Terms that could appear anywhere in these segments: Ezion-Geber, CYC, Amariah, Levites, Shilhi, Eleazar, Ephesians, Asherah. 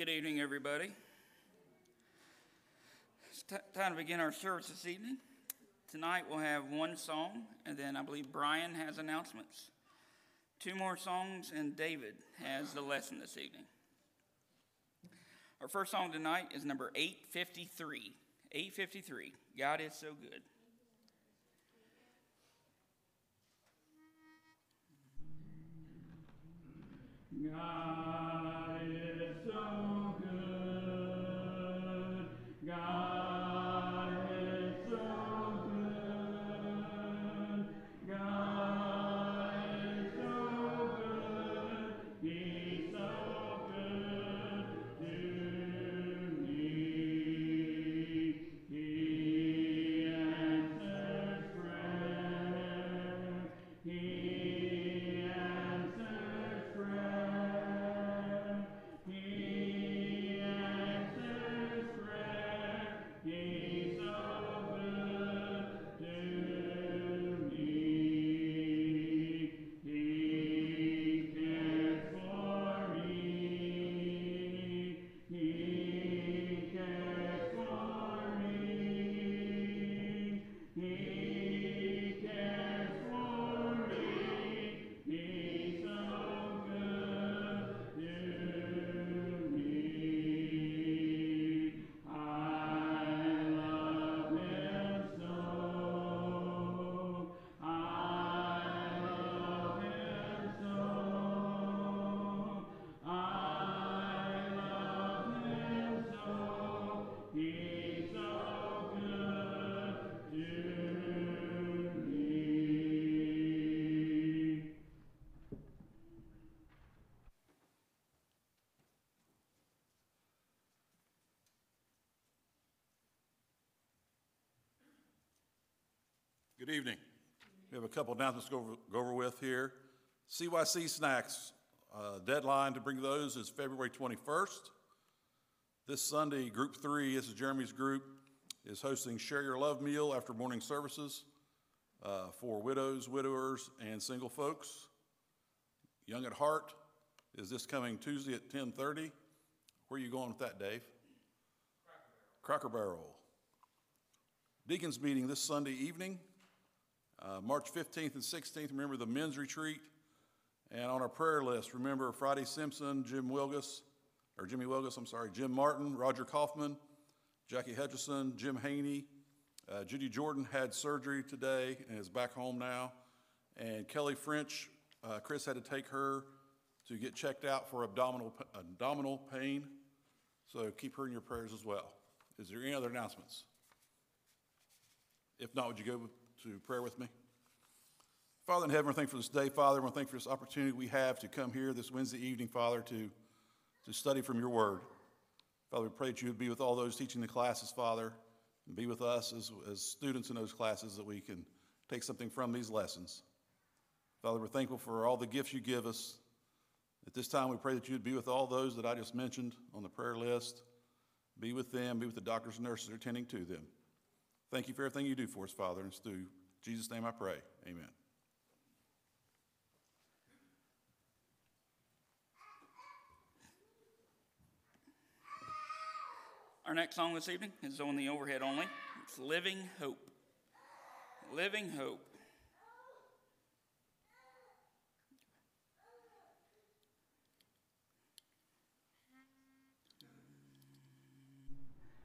Good evening, everybody. It's time to begin our service this evening. Tonight we'll have one song, and then I believe Brian has announcements. Two more songs, and David has the lesson this evening. Our first song tonight is number 853. 853, God is so good. God is so good. Good evening. We have a couple announcements to go over with here. CYC snacks, deadline to bring those is February 21st. This Sunday, Group 3, this is Jeremy's group, is hosting Share Your Love Meal after morning services for widows, widowers, and single folks. Young at Heart is this coming Tuesday at 10:30. Where are you going with that, Dave? Cracker Barrel. Deacons meeting this Sunday evening. March 15th and 16th, remember the men's retreat. And on our prayer list, remember Friday Simpson, Jim Martin, Roger Kaufman, Jackie Hutchison, Jim Haney. Judy Jordan had surgery today and is back home now. And Kelly French, Chris had to take her to get checked out for abdominal pain. So keep her in your prayers as well. Is there any other announcements? If not, would you go to prayer with me? Father in heaven, we thank you for this day, Father. We thank you for this opportunity we have to come here this Wednesday evening, Father, to study from your word. Father, we pray that you would be with all those teaching the classes, Father, and be with us as students in those classes that we can take something from these lessons. Father, we're thankful for all the gifts you give us. At this time, we pray that you would be with all those that I just mentioned on the prayer list. Be with them, be with the doctors and nurses that are attending to them. Thank you for everything you do for us, Father, and it's through Jesus' name I pray. Amen. Our next song this evening is on the overhead only. It's Living Hope. Living Hope.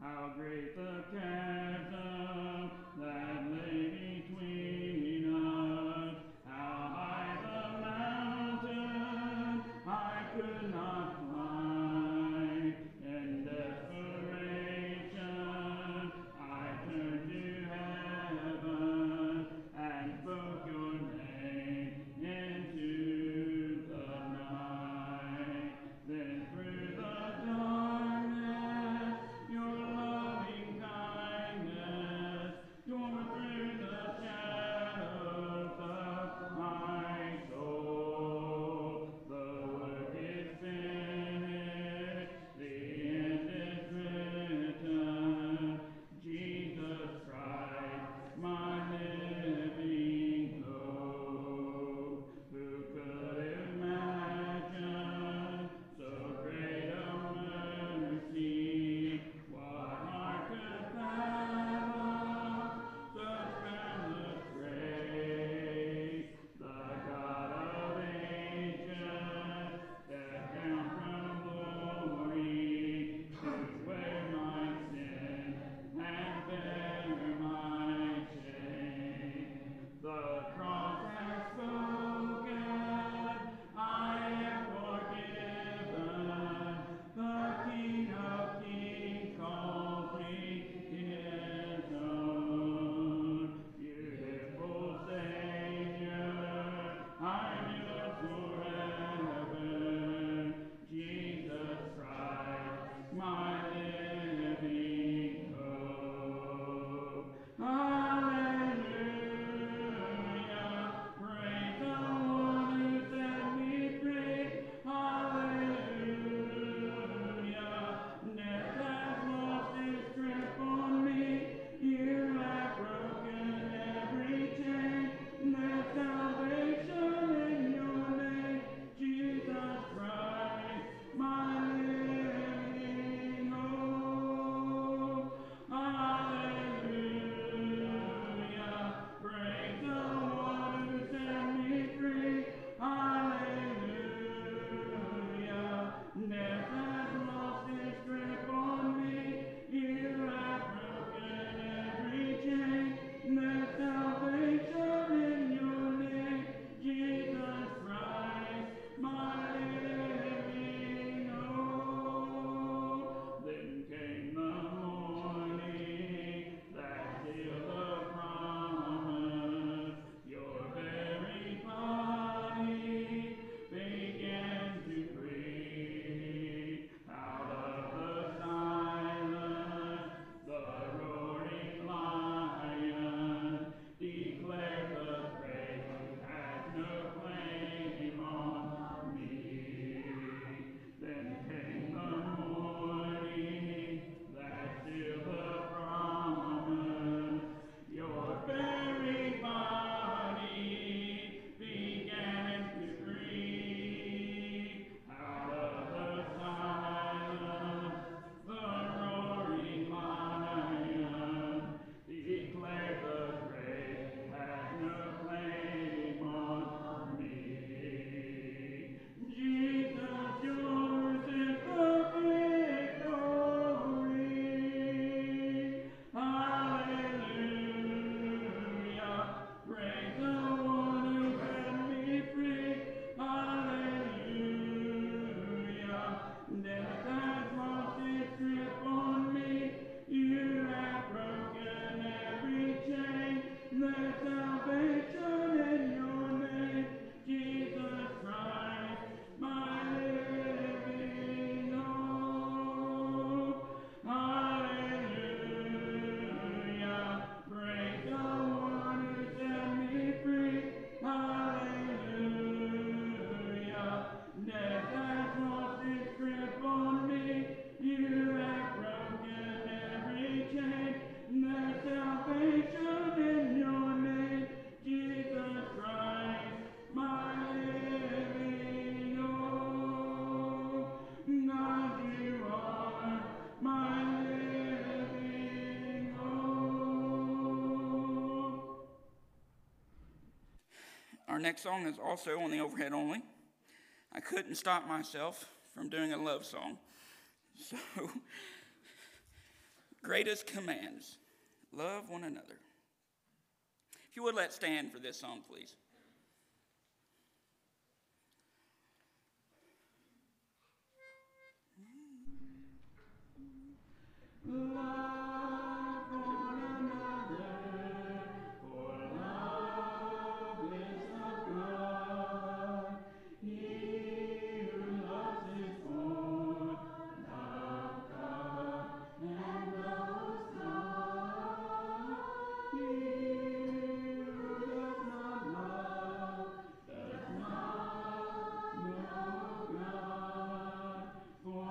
How great the chasm that lay between us, how high the mountain I could not climb. In desperation I turned to heaven and spoke your name into the night. Then through the darkness your loving kindness Our next song is also on the overhead only. I couldn't stop myself from doing a love song. So, greatest commands, love one another. If you would, let's stand for this song, please. Love one another, for love is of God. He who loves his own, loved God and loves God. He who does not love, does not know God, for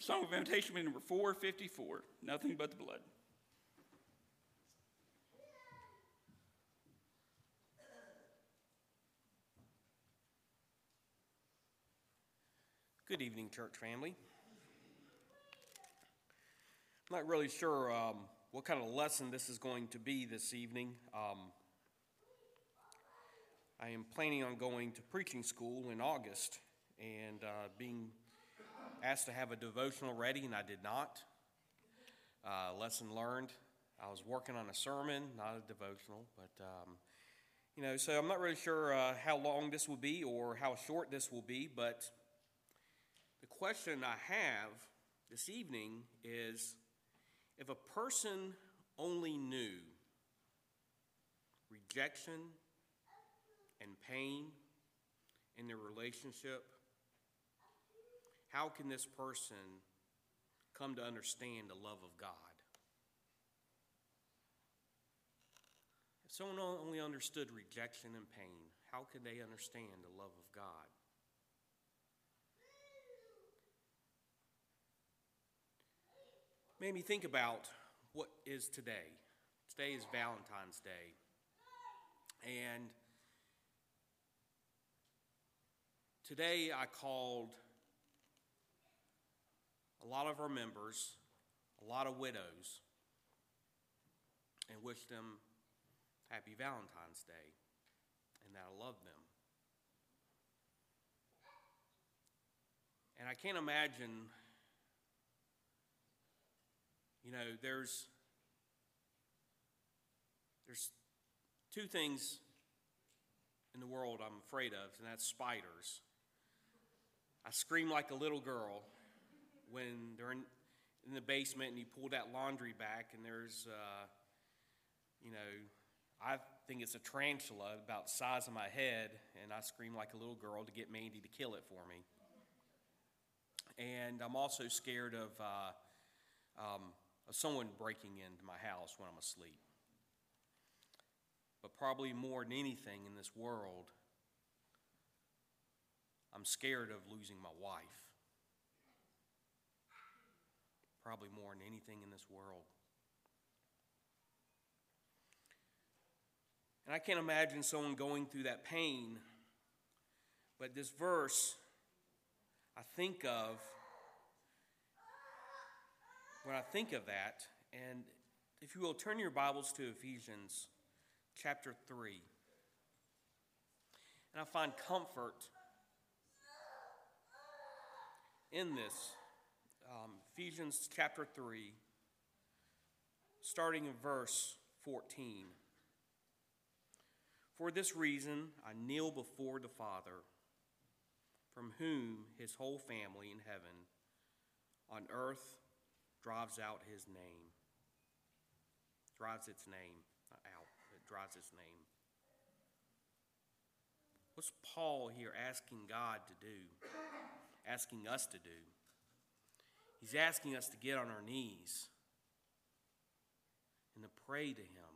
Song of Invitation, number 454, Nothing But the Blood. Good evening, church family. I'm not really sure what kind of lesson this is going to be this evening. I am planning on going to preaching school in August and being asked to have a devotional ready, and I did not. Lesson learned. I was working on a sermon, not a devotional, but, so I'm not really sure how long this will be or how short this will be, but the question I have this evening is, if a person only knew rejection and pain in their relationship, how can this person come to understand the love of God? If someone only understood rejection and pain, how could they understand the love of God? Made me think about what is today. Today is Valentine's Day. And today I called a lot of our members, a lot of widows, and wish them happy Valentine's Day and that I love them. And I can't imagine, there's two things in the world I'm afraid of, and that's spiders I screamed like a little girl when they're in the basement and you pull that laundry back and there's, I think it's a tarantula about the size of my head, and I scream like a little girl to get Mandy to kill it for me. And I'm also scared of someone breaking into my house when I'm asleep. But probably more than anything in this world, I'm scared of losing my wife. Probably more than anything in this world. And I can't imagine someone going through that pain. But this verse, I think of, when I think of that, and if you will, turn your Bibles to Ephesians chapter 3. And I find comfort in this. Ephesians chapter 3, starting in verse 14. For this reason, I kneel before the Father, from whom his whole family in heaven, on earth, drives its name. What's Paul here asking God to do, asking us to do? He's asking us to get on our knees and to pray to him.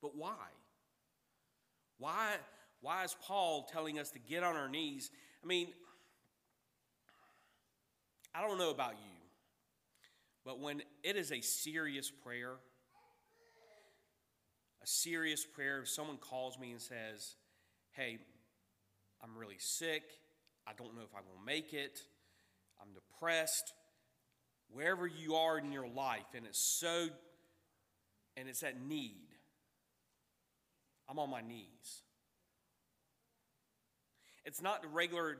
But why? Why is Paul telling us to get on our knees? I mean, I don't know about you, but when it is a serious prayer, if someone calls me and says, hey, I'm really sick, I don't know if I'm going to make it, I'm depressed, wherever you are in your life, and it's that need, I'm on my knees. It's not the regular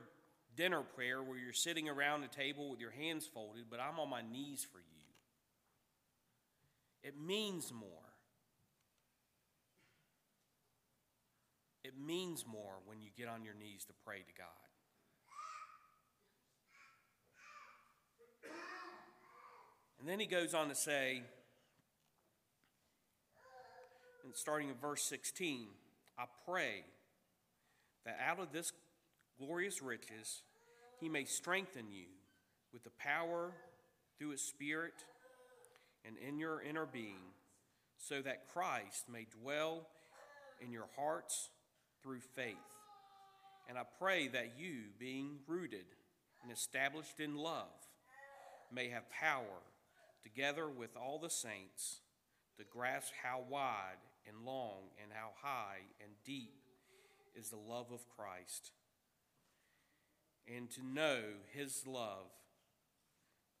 dinner prayer where you're sitting around the table with your hands folded, but I'm on my knees for you. It means more. It means more when you get on your knees to pray to God. And then he goes on to say, and starting in verse 16, I pray that out of this glorious riches he may strengthen you with the power through his Spirit and in your inner being, so that Christ may dwell in your hearts through faith. And I pray that you, being rooted and established in love, may have power, together with all the saints, to grasp how wide and long and how high and deep is the love of Christ, and to know his love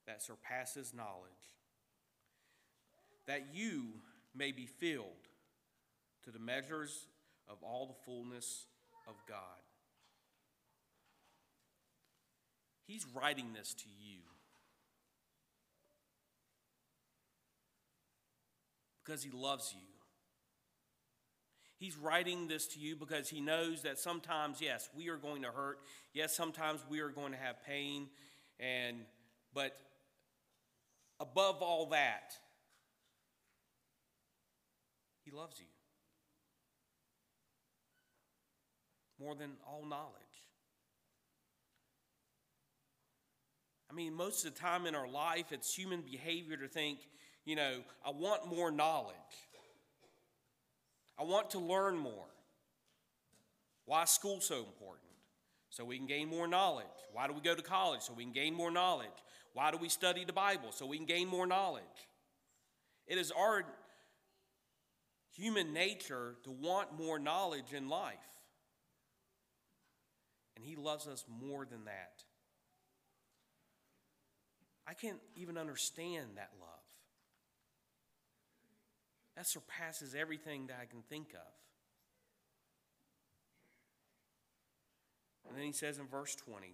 that surpasses knowledge, that you may be filled to the measures of all the fullness of God. He's writing this to you because he loves you. He's writing this to you because he knows that sometimes, yes, we are going to hurt. Yes, sometimes we are going to have pain. But above all that, he loves you. More than all knowledge. I mean, most of the time in our life, it's human behavior to think, I want more knowledge. I want to learn more. Why is school so important? So we can gain more knowledge. Why do we go to college? So we can gain more knowledge. Why do we study the Bible? So we can gain more knowledge. It is our human nature to want more knowledge in life. And he loves us more than that. I can't even understand that love. That surpasses everything that I can think of. And then he says in verse 20,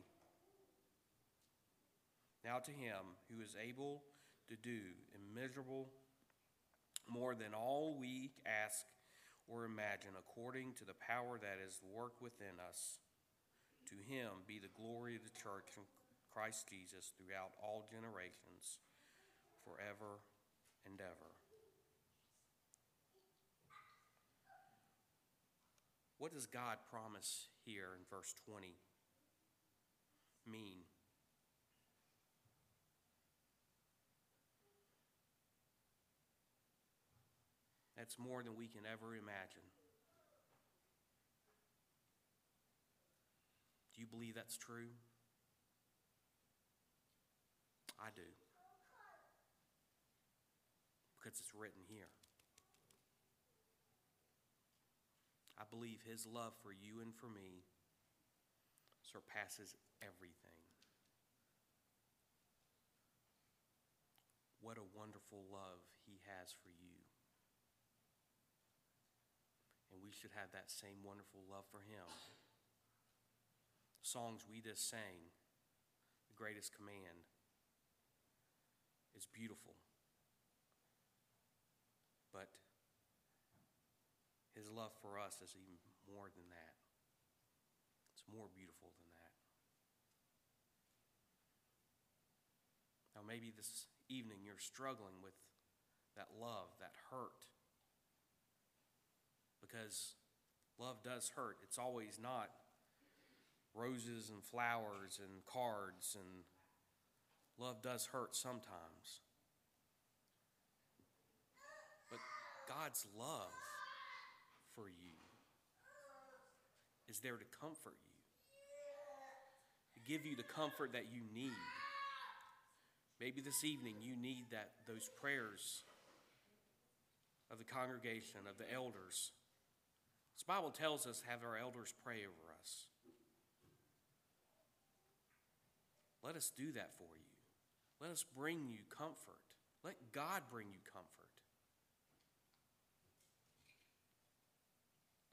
now to him who is able to do immeasurable more than all we ask or imagine, according to the power that is at work within us, to to him be the glory of the church in Christ Jesus throughout all generations, forever and ever. What does God promise here in verse 20 mean? That's more than we can ever imagine. Do you believe that's true? I do. Because it's written here. I believe his love for you and for me surpasses everything. What a wonderful love he has for you. And we should have that same wonderful love for him. Songs we just sang, The Greatest Command, is beautiful. But his love for us is even more than that. It's more beautiful than that. Now maybe this evening you're struggling with that love, that hurt. Because love does hurt. It's always not roses and flowers and cards, and love does hurt sometimes. But God's love for you is there to comfort you, to give you the comfort that you need. Maybe this evening you need those prayers of the congregation, of the elders. This Bible tells us to have our elders pray over us. Let us do that for you. Let us bring you comfort. Let God bring you comfort.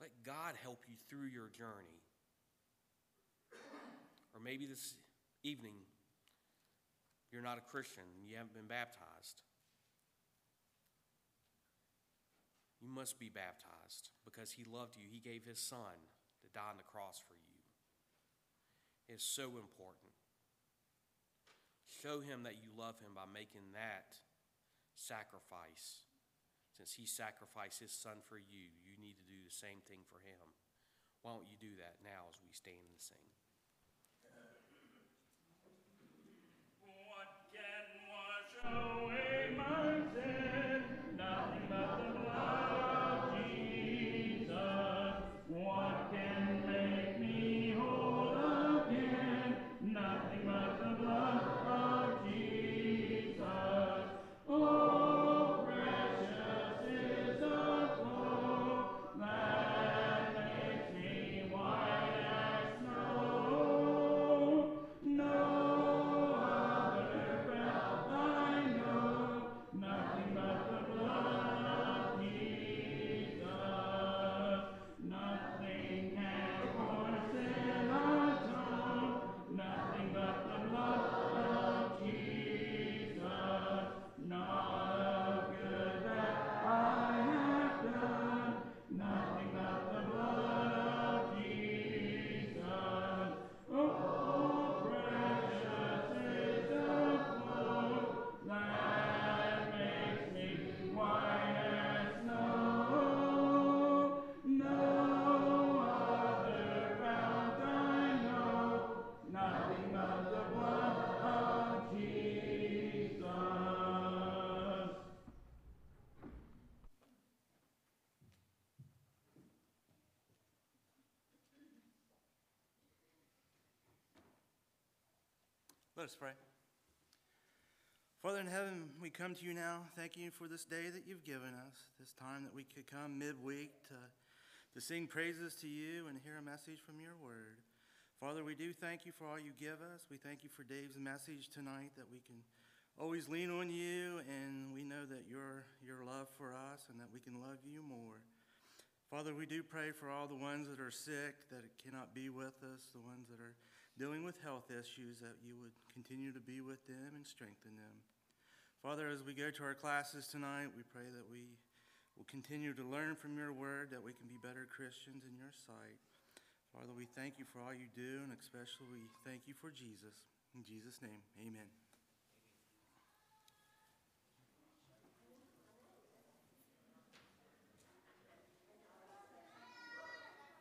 Let God help you through your journey. Or maybe this evening, you're not a Christian and you haven't been baptized. You must be baptized because he loved you. He gave his son to die on the cross for you. It's so important. Show him that you love him by making that sacrifice. Since he sacrificed his son for you, you need to do the same thing for him. Why don't you do that now as we stand and sing? What can wash away my sin? Nothing but the blood of Jesus. What can make me whole again? Nothing but the blood of Jesus. Oh. Let us pray. Father in heaven, we come to you now. Thank you for this day that you've given us, this time that we could come midweek to sing praises to you and hear a message from your word. Father, we do thank you for all you give us. We thank you for Dave's message tonight, that we can always lean on you, and we know that your love for us and that we can love you more. Father, we do pray for all the ones that are sick, that cannot be with us, the ones that are dealing with health issues, that you would continue to be with them and strengthen them. Father, as we go to our classes tonight, we pray that we will continue to learn from your word, that we can be better Christians in your sight. Father, we thank you for all you do, and especially we thank you for Jesus. In Jesus' name, amen.